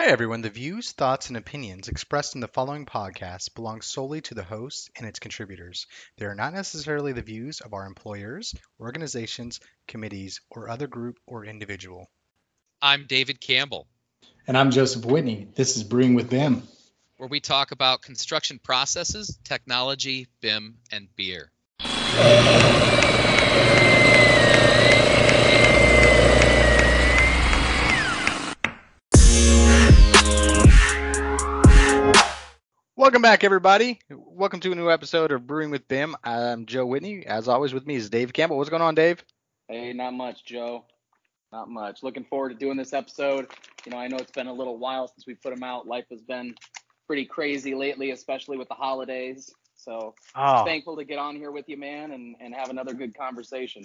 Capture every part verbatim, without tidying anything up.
Hi everyone, the views, thoughts, and opinions expressed in the following podcast belong solely to the hosts and its contributors. They are not necessarily the views of our employers, organizations, committees, or other group or individual. I'm David Campbell. And I'm Joseph Whitney. This is Brewing with B I M, where we talk about construction processes, technology, B I M, and beer. Welcome back, everybody. Welcome to a new episode of Brewing with B I M. I'm Joe Whitney. As always, with me is Dave Campbell. What's going on, Dave? Hey, not much, Joe. Not much. Looking forward to doing this episode. You know, I know it's been a little while since we put them out. Life has been pretty crazy lately, especially with the holidays. So oh. Thankful to get on here with you, man, and, and have another good conversation.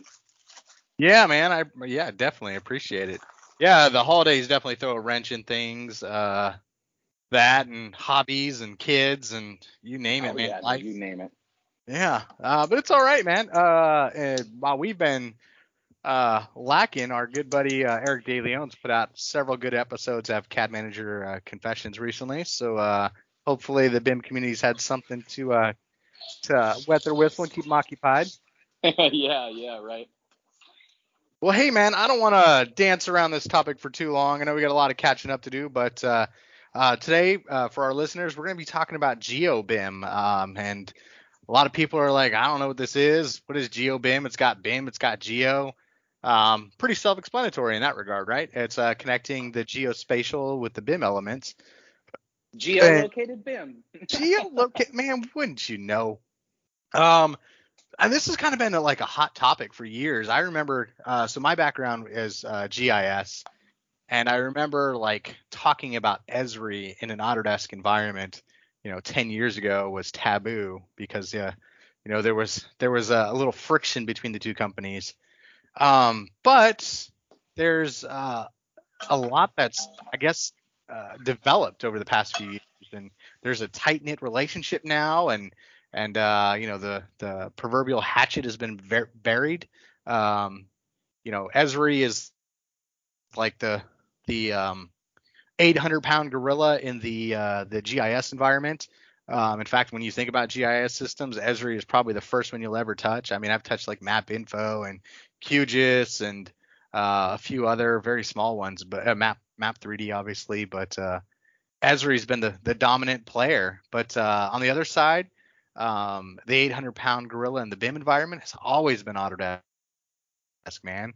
Yeah, man. I Yeah, definitely. Appreciate it. Yeah, the holidays definitely throw a wrench in things. Uh that and hobbies and kids and you name it, oh, man. Yeah, Life. You name it. Yeah. Uh, but it's all right, man. Uh, and while we've been uh, lacking, our good buddy uh, Eric DeLeon's put out several good episodes of C A D Manager uh, Confessions recently. So uh, hopefully the B I M community's had something to uh, to wet their whistle and keep them occupied. yeah, yeah, right. Well, hey, man, I don't want to dance around this topic for too long. I know we got a lot of catching up to do, but uh, Uh, today, uh, for our listeners, we're going to be talking about GeoBIM, um, and a lot of people are like, I don't know what this is. What is GeoBIM? It's got B I M. It's got Geo. Um, pretty self-explanatory in that regard, right? It's uh, connecting the geospatial with the B I M elements. Geolocated B I M. Geolocated, man, wouldn't you know? Um, and this has kind of been a, like a hot topic for years. I remember, uh, so my background is uh, G I S. And I remember like talking about Esri in an Autodesk environment, you know, ten years ago was taboo because, uh, you know, there was there was a, a little friction between the two companies. Um, but there's uh, a lot that's, I guess, uh, developed over the past few years. And there's a tight knit relationship now. And and, uh, you know, the, the proverbial hatchet has been ver- buried. Um, you know, Esri is like the. the um, eight hundred pound gorilla in the uh, the G I S environment. Um, in fact, when you think about G I S systems, Esri is probably the first one you'll ever touch. I mean, I've touched like Map Info and Q G I S and uh, a few other very small ones, but uh, Map Map three D obviously. But uh, Esri's been the the dominant player. But uh, on the other side, um, the eight hundred pound gorilla in the B I M environment has always been Autodesk, man.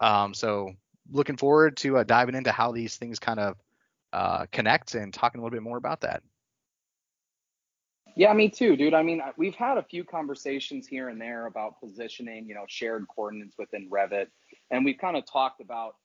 Um, so looking forward to uh, diving into how these things kind of uh, connect and talking a little bit more about that. Yeah, me too, dude. I mean, we've had a few conversations here and there about positioning, you know, shared coordinates within Revit. And we've kind of talked about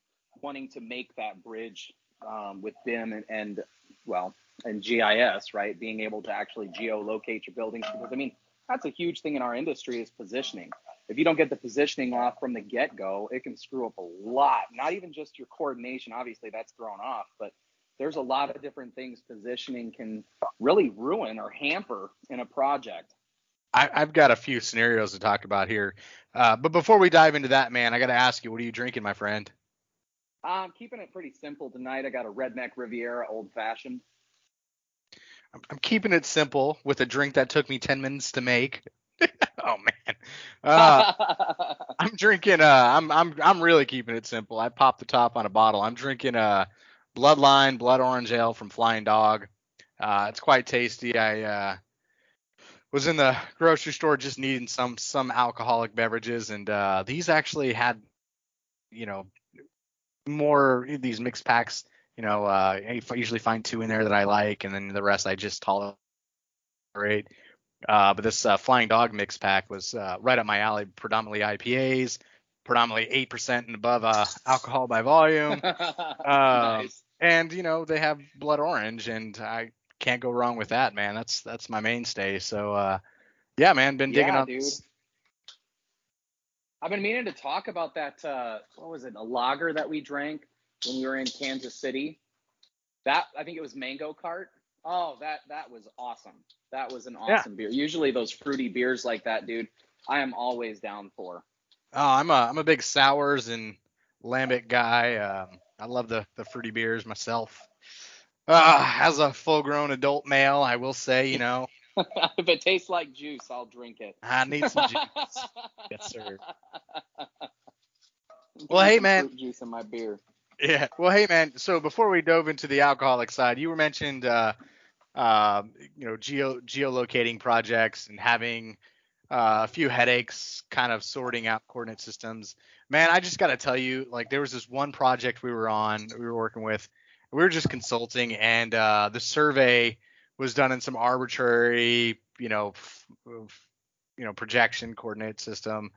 wanting to make that bridge um, with B I M and, and, well, and G I S, right? Being able to actually geolocate your buildings. Because, I mean, that's a huge thing in our industry is positioning. If you don't get the positioning off from the get-go, it can screw up a lot. Not even just your coordination. Obviously, that's thrown off. But there's a lot of different things positioning can really ruin or hamper in a project. I, I've got a few scenarios to talk about here. Uh, but before we dive into that, man, I got to ask you, what are you drinking, my friend? I'm keeping it pretty simple tonight. I got a Redneck Riviera old-fashioned. I'm, I'm keeping it simple with a drink that took me ten minutes to make. Oh man, uh, I'm drinking. Uh, I'm I'm I'm really keeping it simple. I popped the top on a bottle. I'm drinking a uh, Bloodline Blood Orange Ale from Flying Dog. Uh, it's quite tasty. I uh, was in the grocery store just needing some some alcoholic beverages, and uh, these actually had, you know, more these mixed packs. You know, uh, I usually find two in there that I like, and then the rest I just tolerate. Uh, but this uh, Flying Dog mix pack was uh, right up my alley, predominantly I P As, predominantly eight percent and above uh, alcohol by volume. uh, nice. And, you know, they have blood orange, and I can't go wrong with that, man. That's that's my mainstay. So, uh, yeah, man, been digging yeah, up. Dude. I've been meaning to talk about that, uh, what was it, a lager that we drank when we were in Kansas City. That, I think it was Mango Cart. Oh, that that was awesome. That was an awesome yeah. beer. Usually those fruity beers like that, dude, I am always down for. Oh, I'm a I'm a big sours and lambic guy. Um, I love the the fruity beers myself. Uh, as a full-grown adult male, I will say, you know. If it tastes like juice, I'll drink it. I need some juice. Yes, sir. Well, hey, man. Fruit juice in my beer. Yeah. Well, hey, man. So before we dove into the alcoholic side, you were mentioned, uh, uh, you know, geo geolocating projects and having uh, a few headaches, kind of sorting out coordinate systems. Man, I just got to tell you, like, there was this one project we were on, we were working with. We were just consulting, and uh, the survey was done in some arbitrary, you know, f- f- you know, projection coordinate system.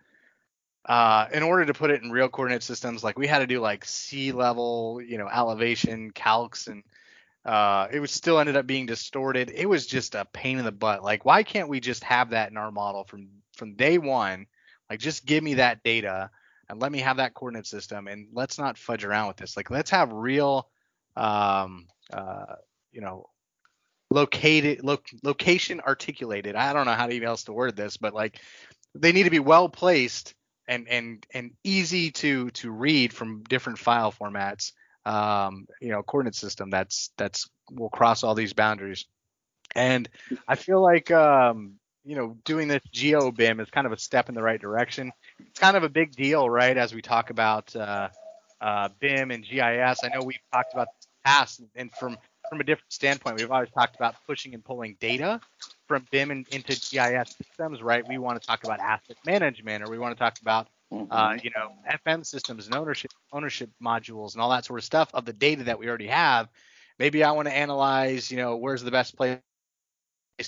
Uh, in order to put it in real coordinate systems, like we had to do like sea level, you know, elevation calcs, and uh, it was still ended up being distorted. It was just a pain in the butt. Like, why can't we just have that in our model from from day one? Like, just give me that data and let me have that coordinate system, and let's not fudge around with this. Like, let's have real um uh you know located lo- location articulated. I don't know how to else to word this, but like they need to be well placed and and and easy to to read from different file formats. Um you know coordinate system that's that's will cross all these boundaries. And I feel like um you know doing this GeoBIM is kind of a step in the right direction. It's kind of a big deal, right, as we talk about uh uh B I M and G I S. I know we've talked about this in the past, and from from a different standpoint, we've always talked about pushing and pulling data from B I M and into G I S systems, right? We want to talk about asset management, or we want to talk about uh you know F M systems and ownership ownership modules and all that sort of stuff of the data that we already have. Maybe I want to analyze, you know where's the best place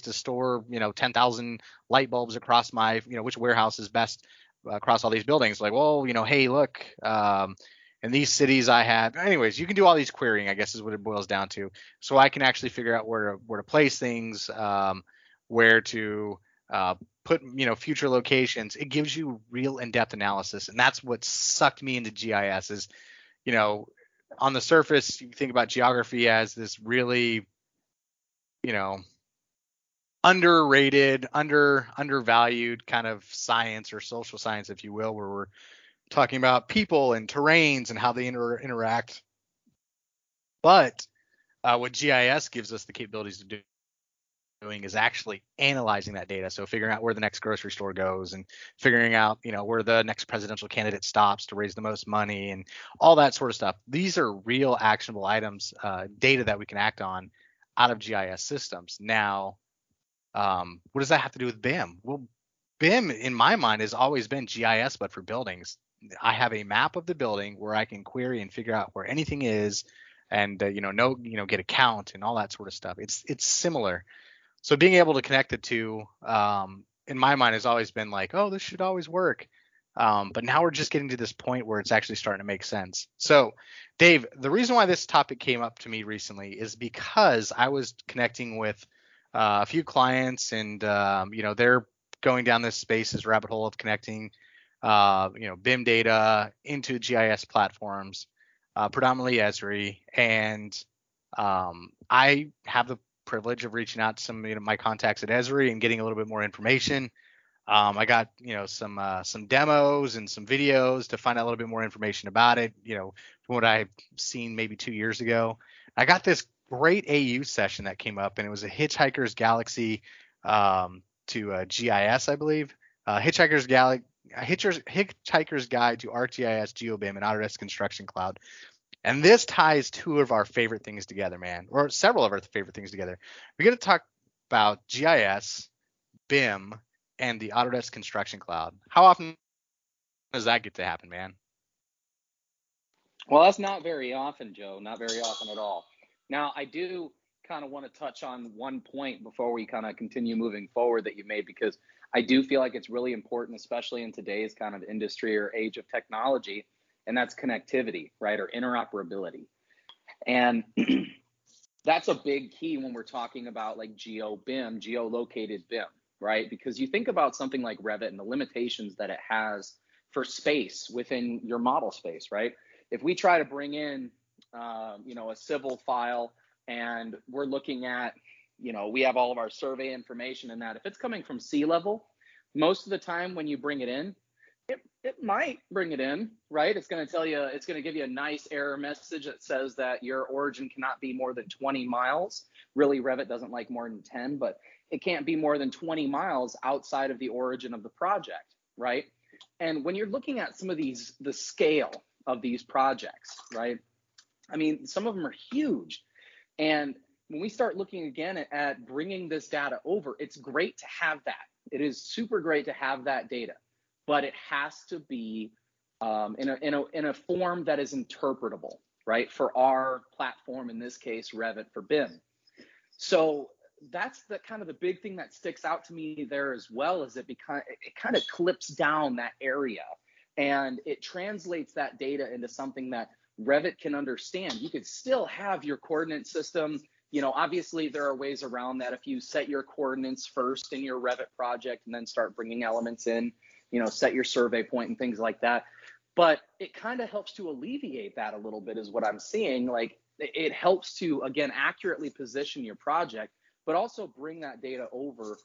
to store you know ten thousand light bulbs across my, you know which warehouse is best across all these buildings. Like, well, you know hey look um and these cities I have. Anyways, you can do all these querying, I guess, is what it boils down to. So I can actually figure out where to where to place things, um, where to uh, put, you know, future locations. It gives you real in-depth analysis, and that's what sucked me into G I S. Is, you know, on the surface, you think about geography as this really, you know, underrated, under undervalued kind of science or social science, if you will, where we're talking about people and terrains and how they inter- interact. But uh, what G I S gives us the capabilities to do doing is actually analyzing that data. So figuring out where the next grocery store goes, and figuring out, you know, where the next presidential candidate stops to raise the most money, and all that sort of stuff. These are real actionable items, uh, data that we can act on out of G I S systems. Now, um, what does that have to do with B I M? Well, B I M, in my mind, has always been G I S, but for buildings. I have a map of the building where I can query and figure out where anything is, and uh, you know, no, you know, get a count and all that sort of stuff. It's it's similar. So being able to connect the two, um, in my mind, has always been like, oh, this should always work. Um, but now we're just getting to this point where it's actually starting to make sense. So, Dave, the reason why this topic came up to me recently is because I was connecting with uh, a few clients, and um, you know, they're going down this space's rabbit hole of connecting Uh, you know, B I M data into G I S platforms, uh, predominantly Esri. And um, I have the privilege of reaching out to some of you know, my contacts at Esri and getting a little bit more information. Um, I got, you know, some uh, some demos and some videos to find out a little bit more information about it, you know, from what I've seen maybe two years ago. I got this great A U session that came up, and it was a Hitchhiker's Galaxy um, to uh, G I S, I believe. Uh, Hitchhiker's Galaxy. Hitchhiker's Guide to ArcGIS, GeoBIM, and Autodesk Construction Cloud. And this ties two of our favorite things together, man, or several of our favorite things together. We're going to talk about G I S, B I M, and the Autodesk Construction Cloud. How often does that get to happen, man? Well, that's not very often, Joe. Not very often at all. Now, I do kind of want to touch on one point before we kind of continue moving forward that you made, because I do feel like it's really important, especially in today's kind of industry or age of technology, and that's connectivity, right, or interoperability. And that's a big key when we're talking about like GeoBIM, geolocated B I M, right? Because you think about something like Revit and the limitations that it has for space within your model space, right? If we try to bring in, uh, you know, a civil file, and we're looking at, you know, we have all of our survey information in that. If it's coming from sea level, most of the time when you bring it in, It, it might bring it in, right? It's going to tell you, it's going to give you a nice error message that says that your origin cannot be more than twenty miles. Really, Revit doesn't like more than ten, but it can't be more than twenty miles outside of the origin of the project, right? And when you're looking at some of these, the scale of these projects, right? I mean, some of them are huge. And when we start looking again at bringing this data over, it's great to have that. It is super great to have that data, but it has to be um, in, a, in, a, in a form that is interpretable, right? For our platform, in this case, Revit for B I M. So that's the kind of the big thing that sticks out to me there as well, is it, beca- it kind of clips down that area and it translates that data into something that Revit can understand. You could still have your coordinate system. You know, obviously there are ways around that. If you set your coordinates first in your Revit project and then start bringing elements in, you know, set your survey point and things like that. But it kind of helps to alleviate that a little bit is what I'm seeing. Like it helps to, again, accurately position your project, but also bring that data over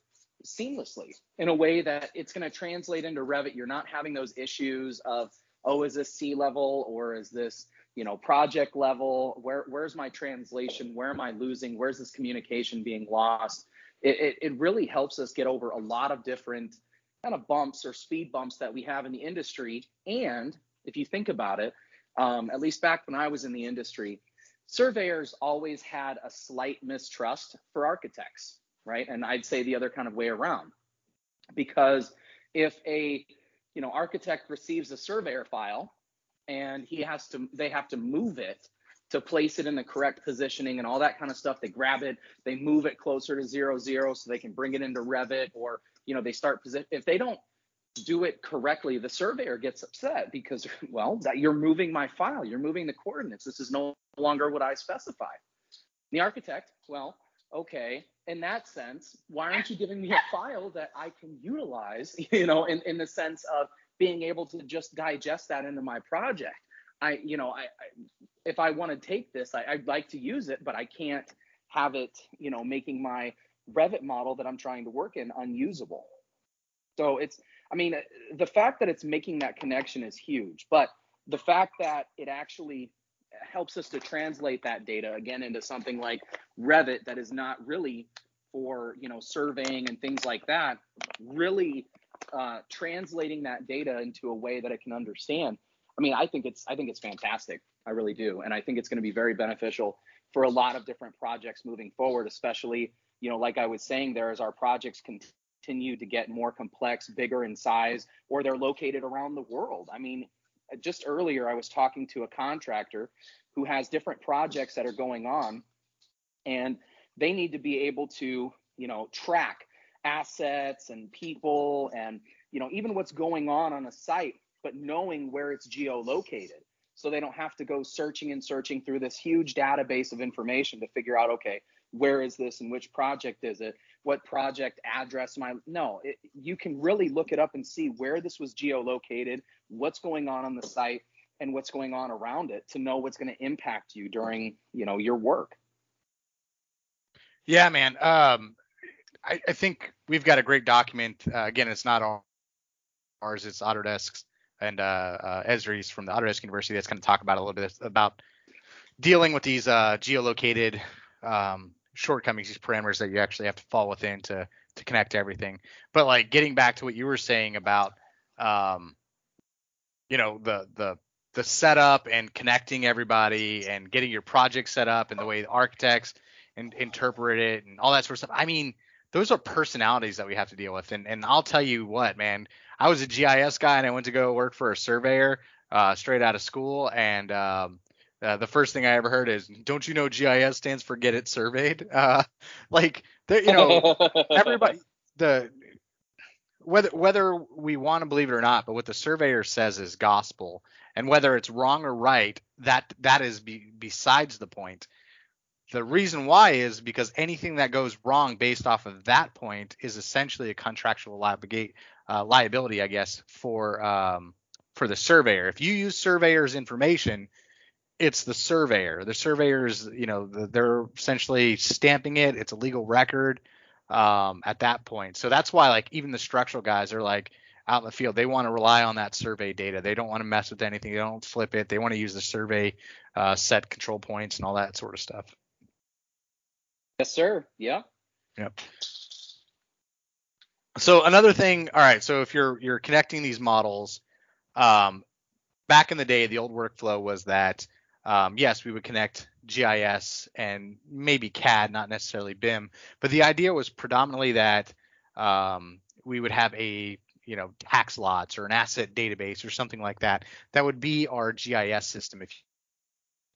seamlessly in a way that it's going to translate into Revit. You're not having those issues of, oh, is this sea level or is this, you know, project level? Where, where's my translation? Where am I losing? Where's this communication being lost? It, it, it really helps us get over a lot of different kind of bumps or speed bumps that we have in the industry. And if you think about it, um, at least back when I was in the industry, surveyors always had a slight mistrust for architects, right? And I'd say the other kind of way around, because if a, you know, architect receives a surveyor file and he has to, they have to move it to place it in the correct positioning and all that kind of stuff. They grab it, they move it closer to zero zero so they can bring it into Revit, or, you know, they start position. If they don't do it correctly, the surveyor gets upset because, well, that you're moving my file, you're moving the coordinates. This is no longer what I specified. The architect, well, okay, in that sense, why aren't you giving me a file that I can utilize, you know, in, in the sense of being able to just digest that into my project? I, you know, I, I if I want to take this, I, I'd like to use it, but I can't have it, you know, making my Revit model that I'm trying to work in unusable. So it's, I mean, the fact that it's making that connection is huge, but the fact that it actually helps us to translate that data again into something like Revit that is not really for, you know, surveying and things like that, really uh, translating that data into a way that it can understand. I mean, I think it's, I think it's fantastic. I really do. And I think it's going to be very beneficial for a lot of different projects moving forward, especially, you know, like I was saying there, as our projects continue to get more complex, bigger in size, or they're located around the world. I mean, just earlier, I was talking to a contractor who has different projects that are going on, and they need to be able to, you know, track assets and people and, you know, even what's going on on a site, but knowing where it's geolocated. So they don't have to go searching and searching through this huge database of information to figure out, okay, where is this and which project is it? What project address am I? No, it, you can really look it up and see where this was geolocated, what's going on on the site, and what's going on around it to know what's going to impact you during, you know, your work. Yeah, man. Um, I, I think we've got a great document. Uh, again, it's not all ours, it's Autodesk's and uh, uh, Esri's from the Autodesk University. That's going to talk about a little bit about dealing with these uh, geolocated um, shortcomings, these parameters that you actually have to fall within to to connect to everything. But like getting back to what you were saying about, um, you know, the the the setup and connecting everybody and getting your project set up and the way the architects and interpret it and all that sort of stuff. I mean, those are personalities that we have to deal with. And and I'll tell you what, man, I was a G I S guy and I went to go work for a surveyor uh, straight out of school. And um, uh, the first thing I ever heard is, don't you know G I S stands for get it surveyed? Uh, like, you know, everybody, the whether whether we want to believe it or not, but what the surveyor says is gospel. And whether it's wrong or right, that that is be, besides the point. The reason why is because anything that goes wrong based off of that point is essentially a contractual liability, uh, liability I guess, for um, for the surveyor. If you use surveyor's information, it's the surveyor. The surveyors, you know, the, they're essentially stamping it. It's a legal record um, at that point. So that's why, like, even the structural guys are like, out in the field. They want to rely on that survey data. They don't want to mess with anything. They don't flip it. They want to use the survey, uh, set control points and all that sort of stuff. Yes, sir. Yeah. Yep. So another thing. All right. So if you're you're connecting these models, um, back in the day, the old workflow was that, um, yes, we would connect G I S and maybe C A D, not necessarily B I M. But the idea was predominantly that um, we would have a, you know, tax lots or an asset database or something like that. That would be our G I S system, if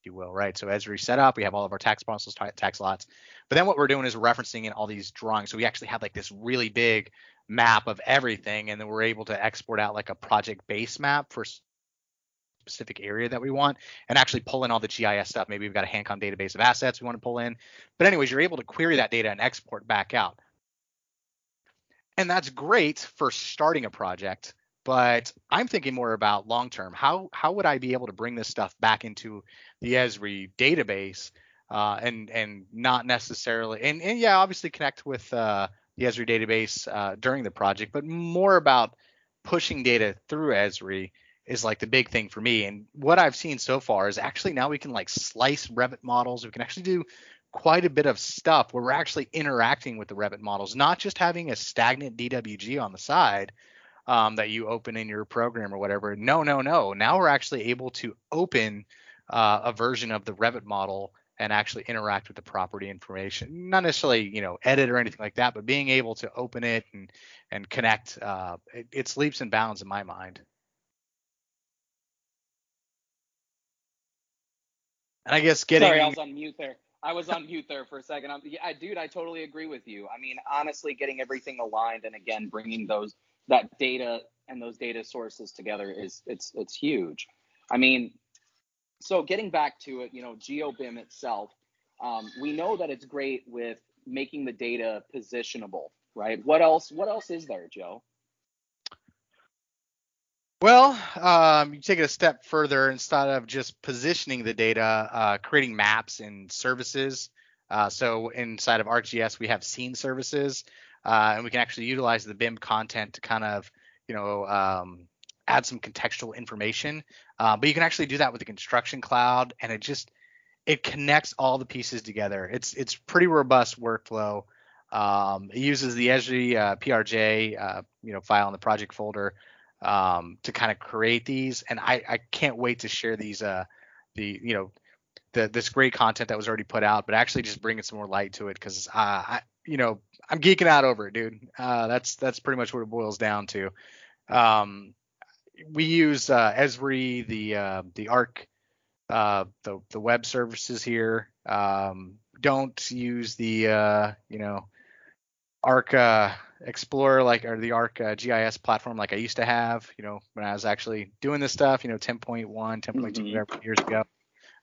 you will, right? So Esri set up, we have all of our tax parcels, tax lots. But then what we're doing is referencing in all these drawings. So we actually have like this really big map of everything. And then we're able to export out like a project base map for specific area that we want and actually pull in all the G I S stuff. Maybe we've got a Hancom database of assets we want to pull in. But anyways, you're able to query that data and export back out. And that's great for starting a project, but I'm thinking more about long term. How how would I be able to bring this stuff back into the Esri database uh, and and not necessarily and, and yeah, obviously connect with uh, the Esri database uh, during the project, but more about pushing data through Esri is like the big thing for me. And what I've seen so far is actually now we can like slice Revit models. We can actually do quite a bit of stuff where we're actually interacting with the Revit models, not just having a stagnant D W G on the side um, that you open in your program or whatever. No, no, no. Now we're actually able to open uh, a version of the Revit model and actually interact with the property information, not necessarily, you know, edit or anything like that, but being able to open it and, and connect, uh, it, it's leaps and bounds in my mind. And I guess getting. Sorry, I was on mute there. I was on mute there for a second. I'm, yeah, dude, I totally agree with you. I mean, honestly, getting everything aligned and again, bringing those that data and those data sources together is it's it's huge. I mean, so getting back to it, you know, GeoBIM itself, um, we know that it's great with making the data positionable, right? What else? What else is there, Joe? Well, um, you take it a step further. Instead of just positioning the data, uh, creating maps and services. Uh, so inside of ArcGIS, we have scene services, uh, and we can actually utilize the B I M content to kind of, you know, um, add some contextual information. Uh, but you can actually do that with the Construction Cloud, and it just it connects all the pieces together. It's it's pretty robust workflow. Um, it uses the Esri uh, P R J, uh, you know, file in the project folder. Um, to kind of create these, and I, I can't wait to share these, uh, the you know, the this great content that was already put out, but actually just bringing some more light to it because uh, I you know I'm geeking out over it, dude. Uh, that's that's pretty much what it boils down to. Um, we use uh, Esri, the uh, the Arc, uh, the the web services here. Um, don't use the uh, you know. Arc uh, Explorer, like, or the Arc uh, G I S platform, like I used to have, you know, when I was actually doing this stuff, you know, ten point one, ten point two, mm-hmm. whatever years ago.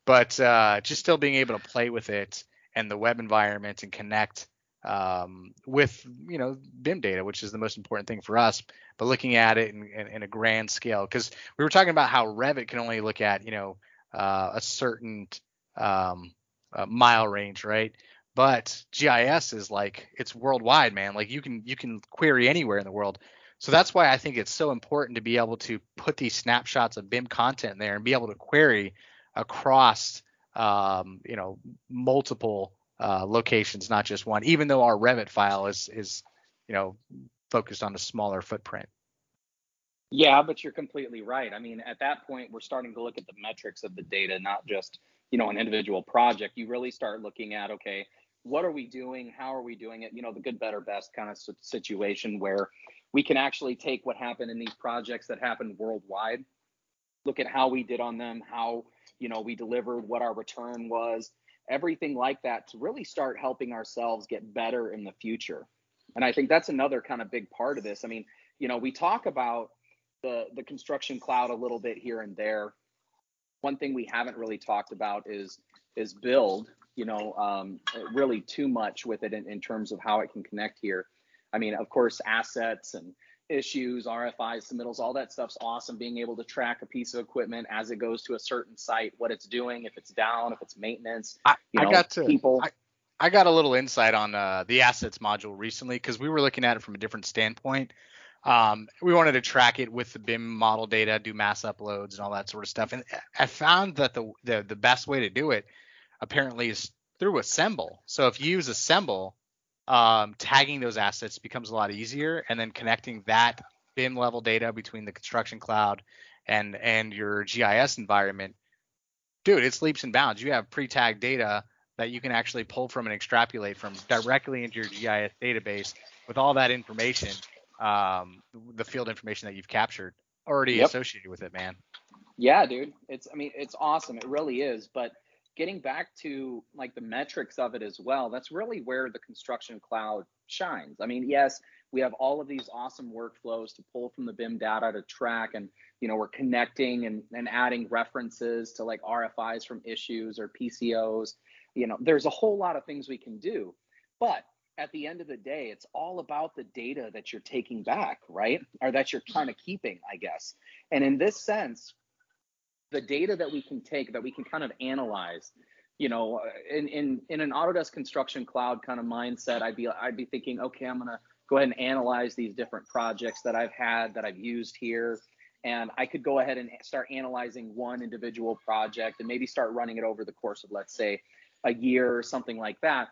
But uh, just still being able to play with it and the web environment and connect um, with, you know, B I M data, which is the most important thing for us. But looking at it in, in, in a grand scale, because we were talking about how Revit can only look at, you know, uh, a certain um, uh, mile range, right? But G I S is like it's worldwide, man. Like you can you can query anywhere in the world. So that's why I think it's so important to be able to put these snapshots of B I M content there and be able to query across, um, you know, multiple uh, locations, not just one. Even though our Revit file is is, you know, focused on a smaller footprint. Yeah, but you're completely right. I mean, at that point, we're starting to look at the metrics of the data, not just, you know, an individual project. You really start looking at, okay, what are we doing? How are we doing it? You know, the good, better, best kind of situation where we can actually take what happened in these projects that happened worldwide, look at how we did on them, how, you know, we delivered, what our return was, everything like that to really start helping ourselves get better in the future. And I think that's another kind of big part of this. I mean, you know, we talk about the, the Construction Cloud a little bit here and there. One thing we haven't really talked about is is build, you know, um, really too much with it in, in terms of how it can connect here. I mean, of course, assets and issues, R F Is, submittals, all that stuff's awesome. Being able to track a piece of equipment as it goes to a certain site, what it's doing, if it's down, if it's maintenance, I, you know, I got to, people. I, I got a little insight on uh, the assets module recently because we were looking at it from a different standpoint. Um, we wanted to track it with the B I M model data, do mass uploads and all that sort of stuff. And I found that the the, the best way to do it apparently is through Assemble. So if you use Assemble, um, tagging those assets becomes a lot easier, and then connecting that B I M level data between the Construction Cloud and and your G I S environment, dude, it's leaps and bounds. You have pre-tagged data that you can actually pull from and extrapolate from directly into your G I S database with all that information, um, the field information that you've captured already yep. associated with it, man. Yeah, dude. It's, I mean, it's awesome. It really is. But getting back to like the metrics of it as well, that's really where the Construction Cloud shines. I mean, yes, we have all of these awesome workflows to pull from the B I M data to track, and, you know, we're connecting and, and adding references to like R F Is from issues or P C Os. You know, there's a whole lot of things we can do, but at the end of the day, it's all about the data that you're taking back, right? Or that you're kind of keeping, I guess. And in this sense, the data that we can take, that we can kind of analyze, you know, in in, in an Autodesk Construction Cloud kind of mindset, I'd be I'd be thinking, okay, I'm gonna go ahead and analyze these different projects that I've had, that I've used here. And I could go ahead and start analyzing one individual project and maybe start running it over the course of, let's say, a year or something like that.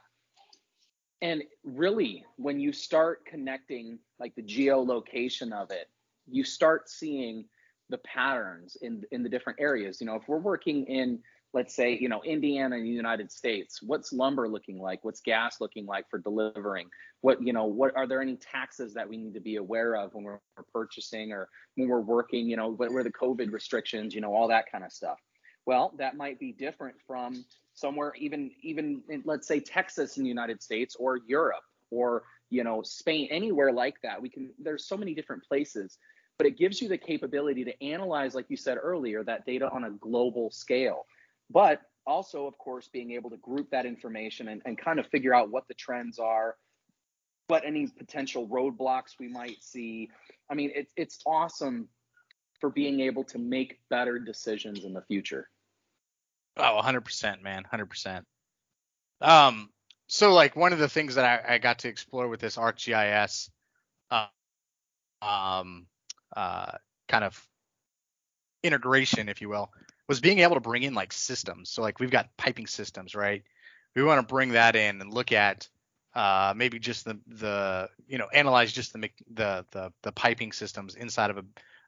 And really, when you start connecting like the geolocation of it, you start seeing the patterns in in the different areas. You know, if we're working in, let's say, you know, Indiana in the United States, what's lumber looking like? What's gas looking like for delivering? What, you know, what are there any taxes that we need to be aware of when we're purchasing or when we're working, you know, what were the COVID restrictions, you know, all that kind of stuff. Well, that might be different from somewhere even even in, let's say, Texas in the United States, or Europe, or, you know, Spain, anywhere like that. We can, there's so many different places, but it gives you the capability to analyze, like you said earlier, that data on a global scale, but also, of course, being able to group that information and, and kind of figure out what the trends are, what any potential roadblocks we might see. I mean, it, it's awesome for being able to make better decisions in the future. Oh, one hundred percent, man, one hundred percent. Um, so, like, one of the things that I, I got to explore with this ArcGIS uh, um, uh, kind of integration, if you will, was being able to bring in, like, systems. So, like, we've got piping systems, right? We want to bring that in and look at uh, maybe just the, the, you know, analyze just the the the, the piping systems inside of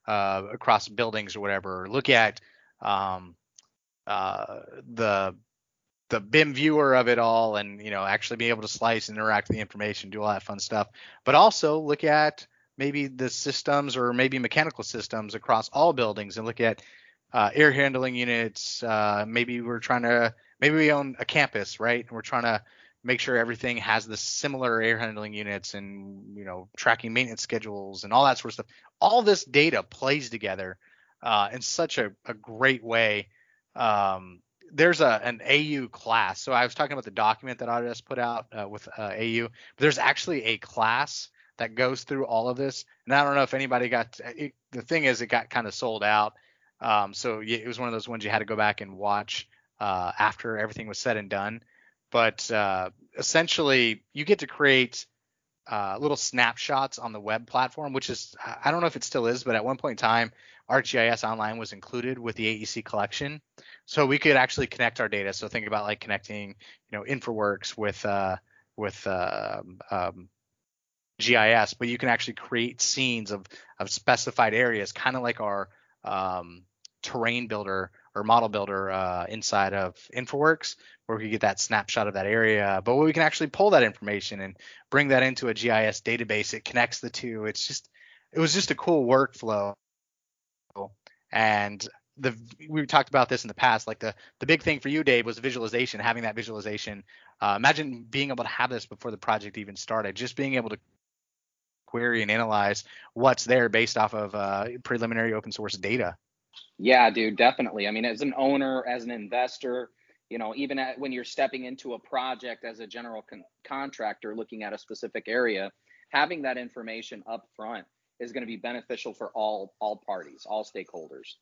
a uh, across buildings or whatever. Look at um, Uh, the the B I M viewer of it all, and, you know, actually be able to slice and interact with the information, do all that fun stuff, but also look at maybe the systems, or maybe mechanical systems across all buildings, and look at uh, air handling units. Uh, maybe we're trying to maybe we own a campus, right? And we're trying to make sure everything has the similar air handling units, and, you know, tracking maintenance schedules and all that sort of stuff. All this data plays together uh, in such a, a great way. Um, there's a, an A U class. So I was talking about the document that Autodesk put out uh, with uh, A U, but there's actually a class that goes through all of this. And I don't know if anybody got, to, it, the thing is, it got kind of sold out. Um, so it was one of those ones you had to go back and watch uh, after everything was said and done. But uh, essentially you get to create uh, little snapshots on the web platform, which is, I don't know if it still is, but at one point in time, ArcGIS Online was included with the A E C collection, so we could actually connect our data. So think about, like, connecting, you know, InfraWorks with uh, with uh, um, G I S, but you can actually create scenes of of specified areas, kind of like our um, terrain builder or model builder uh, inside of InfraWorks, where we could get that snapshot of that area. But we can actually pull that information and bring that into a G I S database. It connects the two. It's just, it was just a cool workflow. And the we talked about this in the past, like the the big thing for you, Dave, was visualization, having that visualization. Uh, imagine being able to have this before the project even started, just being able to query and analyze what's there based off of uh, preliminary open source data. Yeah, dude, definitely. I mean, as an owner, as an investor, you know, even at, when you're stepping into a project as a general con- contractor looking at a specific area, having that information up front is going to be beneficial for all all parties, all stakeholders.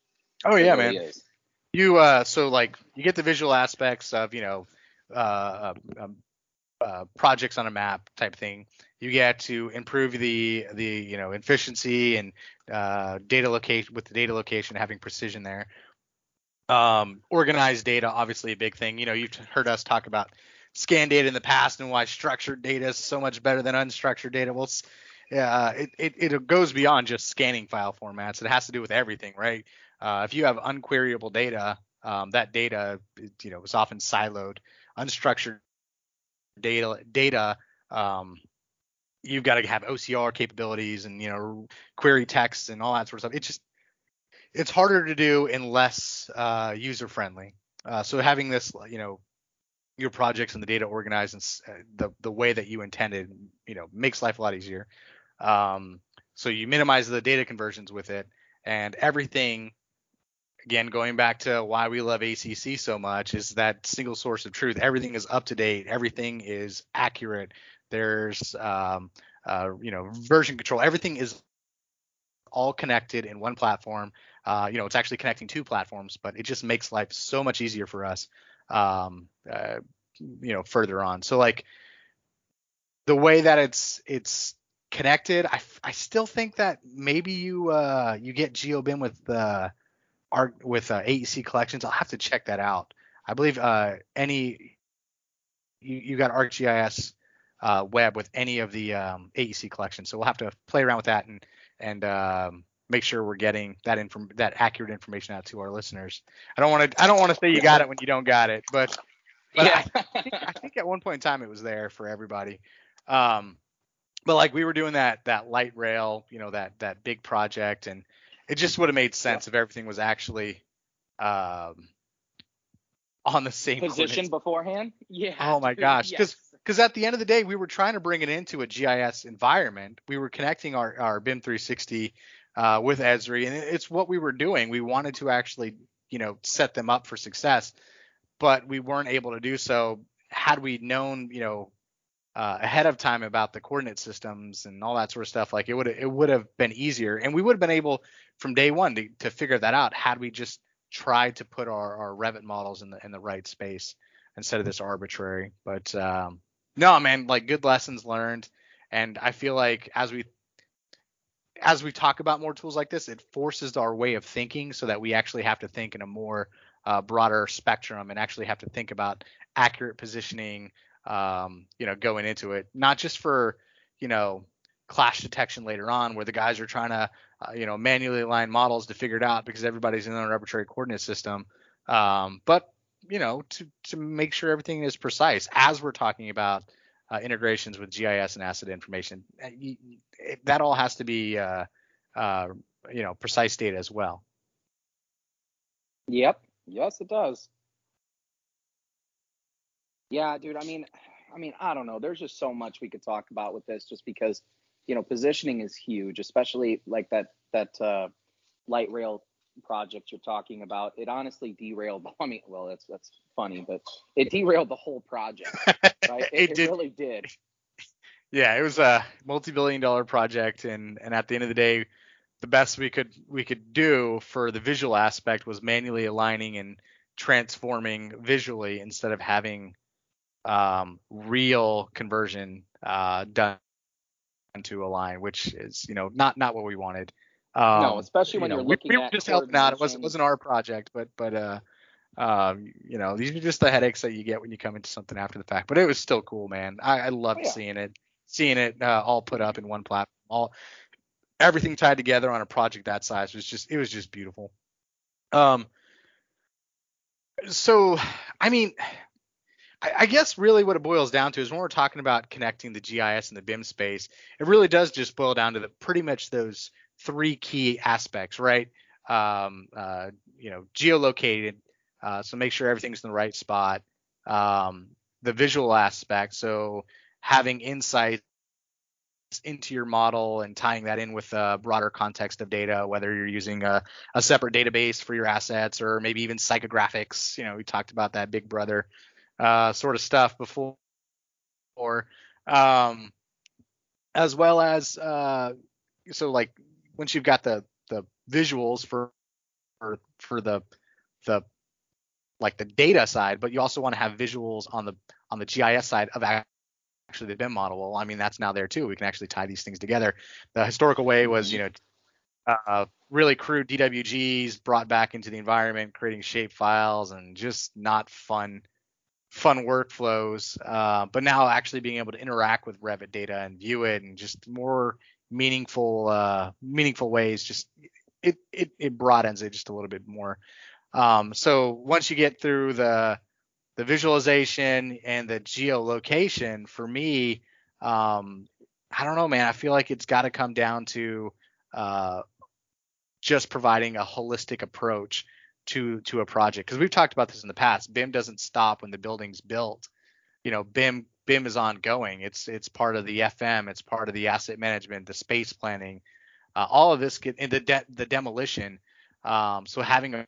Oh yeah, man. Is. You uh, so like you get the visual aspects of, you know, uh, um, uh, projects on a map type thing. You get to improve the the you know efficiency and uh, data location with the data location, having precision there. Um, organized data, obviously a big thing. You know, you've heard us talk about scan data in the past and why structured data is so much better than unstructured data. Well, uh, it, it it goes beyond just scanning file formats. It has to do with everything, right? Uh, if you have unqueryable data, um, that data, you know, is often siloed. Unstructured data, data, um, you've got to have O C R capabilities and, you know, query text and all that sort of stuff. It's just, it's harder to do and less uh, user friendly. Uh, so having this, you know, your projects and the data organized in uh, the the way that you intended, you know, makes life a lot easier. Um, so you minimize the data conversions with it, and everything. Again, going back to why we love A C C so much is that single source of truth. Everything is up to date. Everything is accurate. There's, um, uh, you know, version control. Everything is all connected in one platform. Uh, you know, it's actually connecting two platforms, but it just makes life so much easier for us, um, uh, you know, further on. So like the way that it's it's connected, I, I still think that maybe you uh, you get GeoBIM with the uh, Art with uh, A E C collections. I'll have to check that out. I believe uh, any you, you got ArcGIS uh, web with any of the um, A E C collections, so we'll have to play around with that and and um, make sure we're getting that inform that accurate information out to our listeners. I don't want to I don't want to say you got it when you don't got it, but, but yeah. I, think, I think at one point in time it was there for everybody. Um, but like we were doing that that light rail, you know, that that big project and. It just would have made sense yeah. if everything was actually um, on the same position coordinates. Beforehand. Yeah. Oh my gosh. Because yes. at the end of the day, we were trying to bring it into a G I S environment. We were connecting our, our BIM three sixty uh, with Esri, and it's what we were doing. We wanted to actually, you know, set them up for success, but we weren't able to do so. Had we known, you know, Uh, ahead of time about the coordinate systems and all that sort of stuff, like it would it would have been easier, and we would have been able from day one to, to figure that out had we just tried to put our, our Revit models in the in the right space instead of this arbitrary. But um, no, man, like good lessons learned, and I feel like as we as we talk about more tools like this, it forces our way of thinking so that we actually have to think in a more uh, broader spectrum and actually have to think about accurate positioning. Um, you know, going into it, not just for, you know, clash detection later on where the guys are trying to, uh, you know, manually align models to figure it out because everybody's in an arbitrary coordinate system. Um, but, you know, to, to make sure everything is precise as we're talking about uh, integrations with G I S and asset information, it, that all has to be, uh, uh, you know, precise data as well. Yep. Yes, it does. Yeah, dude, I mean, I mean, I don't know. There's just so much we could talk about with this just because, you know, positioning is huge, especially like that that uh, light rail project you're talking about. It honestly derailed. I mean, well, that's that's funny, but it derailed the whole project. Right? It, it, it did. really did. Yeah, it was a multi-billion dollar project. And, and at the end of the day, the best we could we could do for the visual aspect was manually aligning and transforming visually instead of having um real conversion uh done to a line, which is you know not not what we wanted. Um, no, especially when you know, you're looking we, we at just helping out. It wasn't wasn't our project, but but uh um you know these are just the headaches that you get when you come into something after the fact. But it was still cool, man. I, I loved oh, yeah. seeing it, seeing it uh, all put up in one platform, all everything tied together on a project that size was just it was just beautiful. Um. So I mean. I guess really what it boils down to is when we're talking about connecting the G I S and the BIM space, it really does just boil down to the, pretty much those three key aspects, right? Um, uh, you know, geolocated, uh, so make sure everything's in the right spot. Um, the visual aspect, so having insights into your model and tying that in with a broader context of data, whether you're using a, a separate database for your assets or maybe even psychographics. You know, we talked about that Big Brother. Uh, sort of stuff before, or um, as well as uh, so like once you've got the the visuals for for for the the like the data side, but you also want to have visuals on the on the G I S side of actually the B I M model. Well, I mean, that's now there too. We can actually tie these things together. The historical way was, you know, uh, really crude D W Gs brought back into the environment, creating shape files and just not fun, fun workflows. Uh, but now actually being able to interact with Revit data and view it and just more meaningful, uh, meaningful ways, just it, it, it broadens it just a little bit more. Um, so once you get through the, the visualization and the geolocation, for me, um, I don't know, man, I feel like it's got to come down to uh, just providing a holistic approach to to a project, because we've talked about this in the past. B I M doesn't stop when the building's built. You know, B I M B I M is ongoing. It's it's part of the F M. It's part of the asset management, the space planning, uh, all of this, get, and the de- the demolition. Um, so having a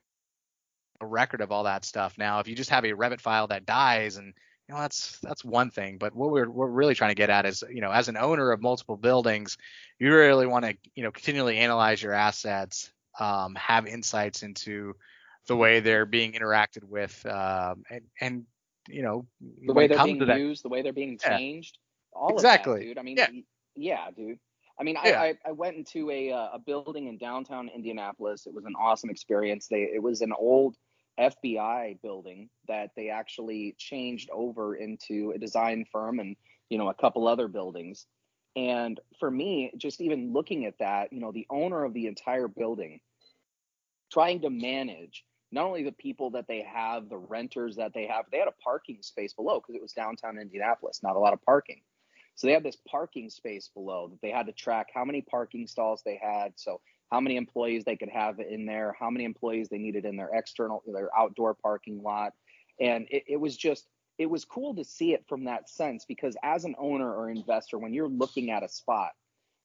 a record of all that stuff. Now, if you just have a Revit file that dies, and you know, that's that's one thing, but what we're we're really trying to get at is, you know, as an owner of multiple buildings, you really want to, you know, continually analyze your assets, um, have insights into the way they're being interacted with, um, and and you know, the way they're being that, used, the way they're being changed, yeah. all exactly. of that, dude. I mean, yeah, yeah dude. I mean, yeah. I, I, I went into a a building in downtown Indianapolis. It was an awesome experience. They it was an old F B I building that they actually changed over into a design firm and, you know, a couple other buildings. And for me, just even looking at that, you know, the owner of the entire building, trying to manage not only the people that they have, the renters that they have, they had a parking space below because it was downtown Indianapolis, not a lot of parking. So they had this parking space below that they had to track how many parking stalls they had. So how many employees they could have in there, how many employees they needed in their external, their outdoor parking lot. And it, it was just, it was cool to see it from that sense, because as an owner or investor, when you're looking at a spot,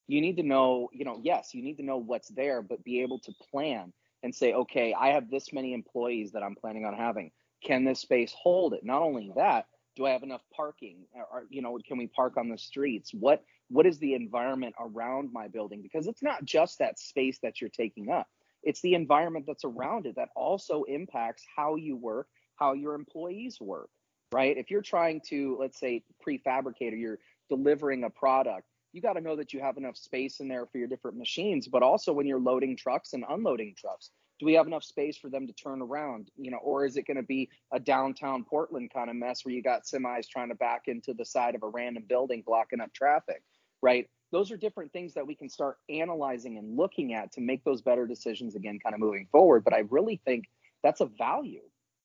you need to know, you know, yes, you need to know what's there, but be able to plan and say, okay, I have this many employees that I'm planning on having. Can this space hold it? Not only that, do I have enough parking? Or, you know, can we park on the streets? What What is the environment around my building? Because it's not just that space that you're taking up. It's the environment that's around it that also impacts how you work, how your employees work, right? If you're trying to, let's say, prefabricate or you're delivering a product, you got to know that you have enough space in there for your different machines, but also when you're loading trucks and unloading trucks. Do we have enough space for them to turn around, you know, or is it going to be a downtown Portland kind of mess where you got semis trying to back into the side of a random building, blocking up traffic, right? Those are different things that we can start analyzing and looking at to make those better decisions, again, kind of moving forward. But I really think that's a value,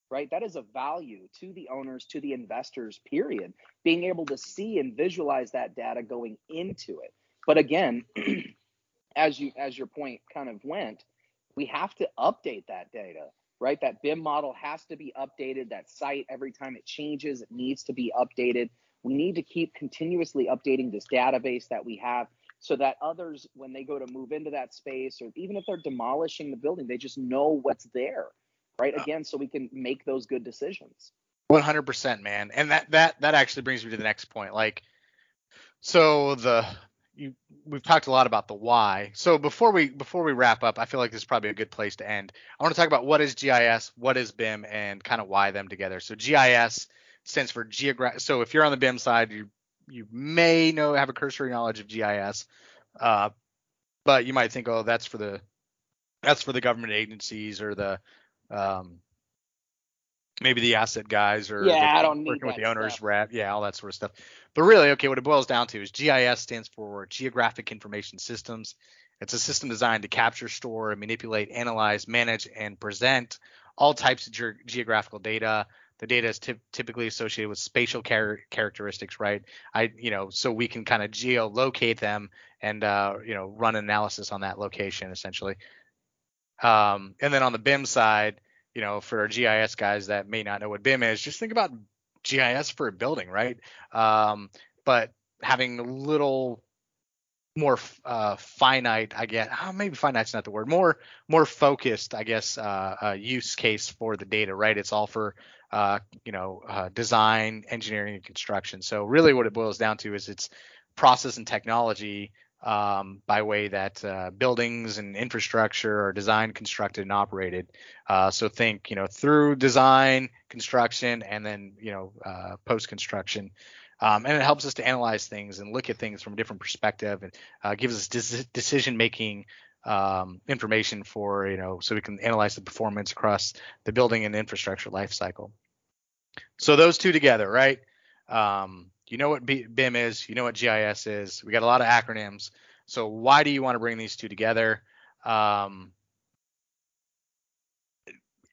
right? That is a value to the owners, to the investors, period, being able to see and visualize that data going into it. But again, as you as your point kind of went, we have to update that data, right? That B I M model has to be updated. That site, every time it changes, it needs to be updated. We need to keep continuously updating this database that we have so that others, when they go to move into that space, or even if they're demolishing the building, they just know what's there, right? Again, so we can make those good decisions. one hundred percent, man. And that that that actually brings me to the next point. Like, so the... You, we've talked a lot about the why. So before we before we wrap up, I feel like this is probably a good place to end. I want to talk about what is G I S, what is B I M, and kind of why them together. So G I S stands for geographic. So if you're on the B I M side, you you may know have a cursory knowledge of G I S, uh, but you might think, oh, that's for the that's for the government agencies or the um, maybe the asset guys or yeah, the, I don't working with the owner's rep, yeah, all that sort of stuff. But really, okay, what it boils down to is G I S stands for Geographic Information Systems. It's a system designed to capture, store, manipulate, analyze, manage, and present all types of ge- geographical data. The data is t- typically associated with spatial char- characteristics, right? I, you know, so we can kind of geolocate them and, uh, you know, run an analysis on that location essentially. Um, and then on the B I M side, you know, for our G I S guys that may not know what B I M is, just think about G I S for a building, right? Um, but having a little more uh, finite, I guess, oh, maybe finite's not the word, more more focused, I guess, uh, uh, use case for the data, right? It's all for, uh, you know, uh, design, engineering, and construction. So really what it boils down to is it's process and technology Um, by way that uh, buildings and infrastructure are designed, constructed, and operated. Uh, so think, you know, through design, construction, and then, you know, uh, post-construction. Um, and it helps us to analyze things and look at things from a different perspective, and uh, gives us des- decision-making um, information for, you know, so we can analyze the performance across the building and infrastructure lifecycle. So those two together, right? Um, you know what B I M is, you know what G I S is. We got a lot of acronyms. So why do you want to bring these two together? Um,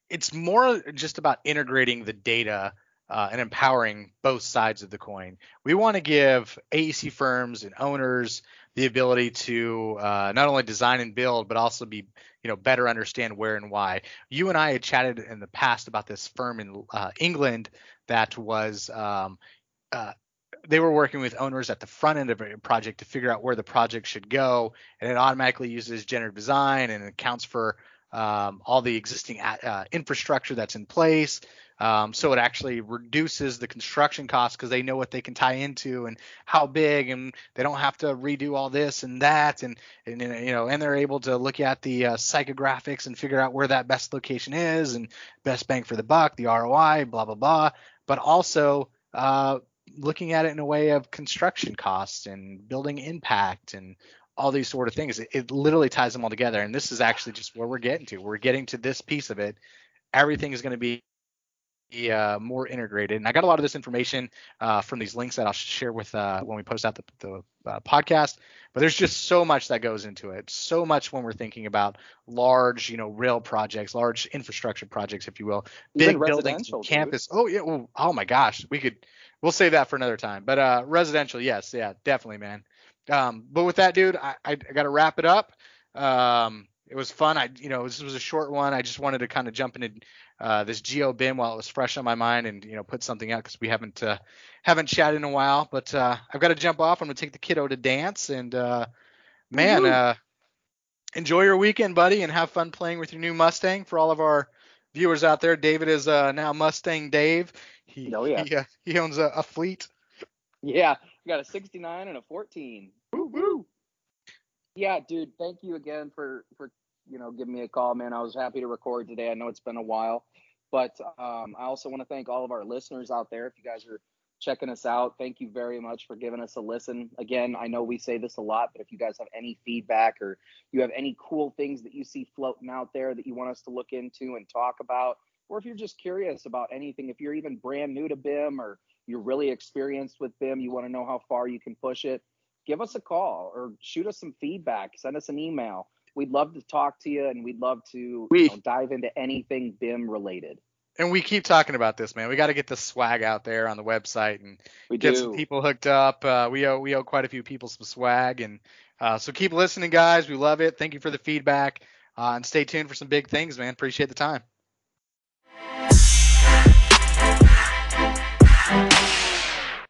it's more just about integrating the data uh, and empowering both sides of the coin. We want to give A E C firms and owners the ability to uh, not only design and build, but also be, you know, better understand where and why. You and I had chatted in the past about this firm in uh, England that was, um, uh, they were working with owners at the front end of a project to figure out where the project should go, and it automatically uses generative design and accounts for um, all the existing uh, infrastructure that's in place. Um, so it actually reduces the construction costs because they know what they can tie into and how big, and they don't have to redo all this and that. And, and you know, and they're able to look at the uh, psychographics and figure out where that best location is and best bang for the buck, the R O I, blah, blah, blah. But also uh, looking at it in a way of construction costs and building impact and all these sort of things. It, it literally ties them all together. And this is actually just where we're getting to. We're getting to this piece of it. Everything is going to be Uh, more integrated, and I got a lot of this information uh, from these links that I'll share with uh, when we post out the, the uh, podcast. But there's just so much that goes into it, so much when we're thinking about large, you know, rail projects, large infrastructure projects, if you will, big buildings, campus. Dude. Oh yeah, well, oh my gosh, we could, we'll save that for another time. But uh, residential, yes, yeah, definitely, man. Um, but with that, dude, I, I, I got to wrap it up. Um, It was fun. I, you know, this was a short one. I just wanted to kind of jump into uh, this GeoBIM while it was fresh on my mind, and you know, put something out because we haven't uh, haven't chatted in a while. But uh, I've got to jump off. I'm gonna take the kiddo to dance, and uh, man, uh, enjoy your weekend, buddy, and have fun playing with your new Mustang. For all of our viewers out there, David is uh, now Mustang Dave. He, oh yeah. He, uh, he owns a, a fleet. Yeah, we got a sixty-nine and a fourteen. Woo woo. Yeah, dude, thank you again for, for, you know, giving me a call, man. I was happy to record today. I know it's been a while, but um, I also want to thank all of our listeners out there. If you guys are checking us out, thank you very much for giving us a listen. Again, I know we say this a lot, but if you guys have any feedback or you have any cool things that you see floating out there that you want us to look into and talk about, or if you're just curious about anything, if you're even brand new to B I M or you're really experienced with B I M, you want to know how far you can push it, give us a call or shoot us some feedback. Send us an email. We'd love to talk to you, and we'd love to we, you know, dive into anything B I M related. And we keep talking about this, man. We got to get the swag out there on the website and we get do. some people hooked up. Uh, we owe we owe quite a few people some swag, and uh, so keep listening, guys. We love it. Thank you for the feedback, uh, and stay tuned for some big things, man. Appreciate the time.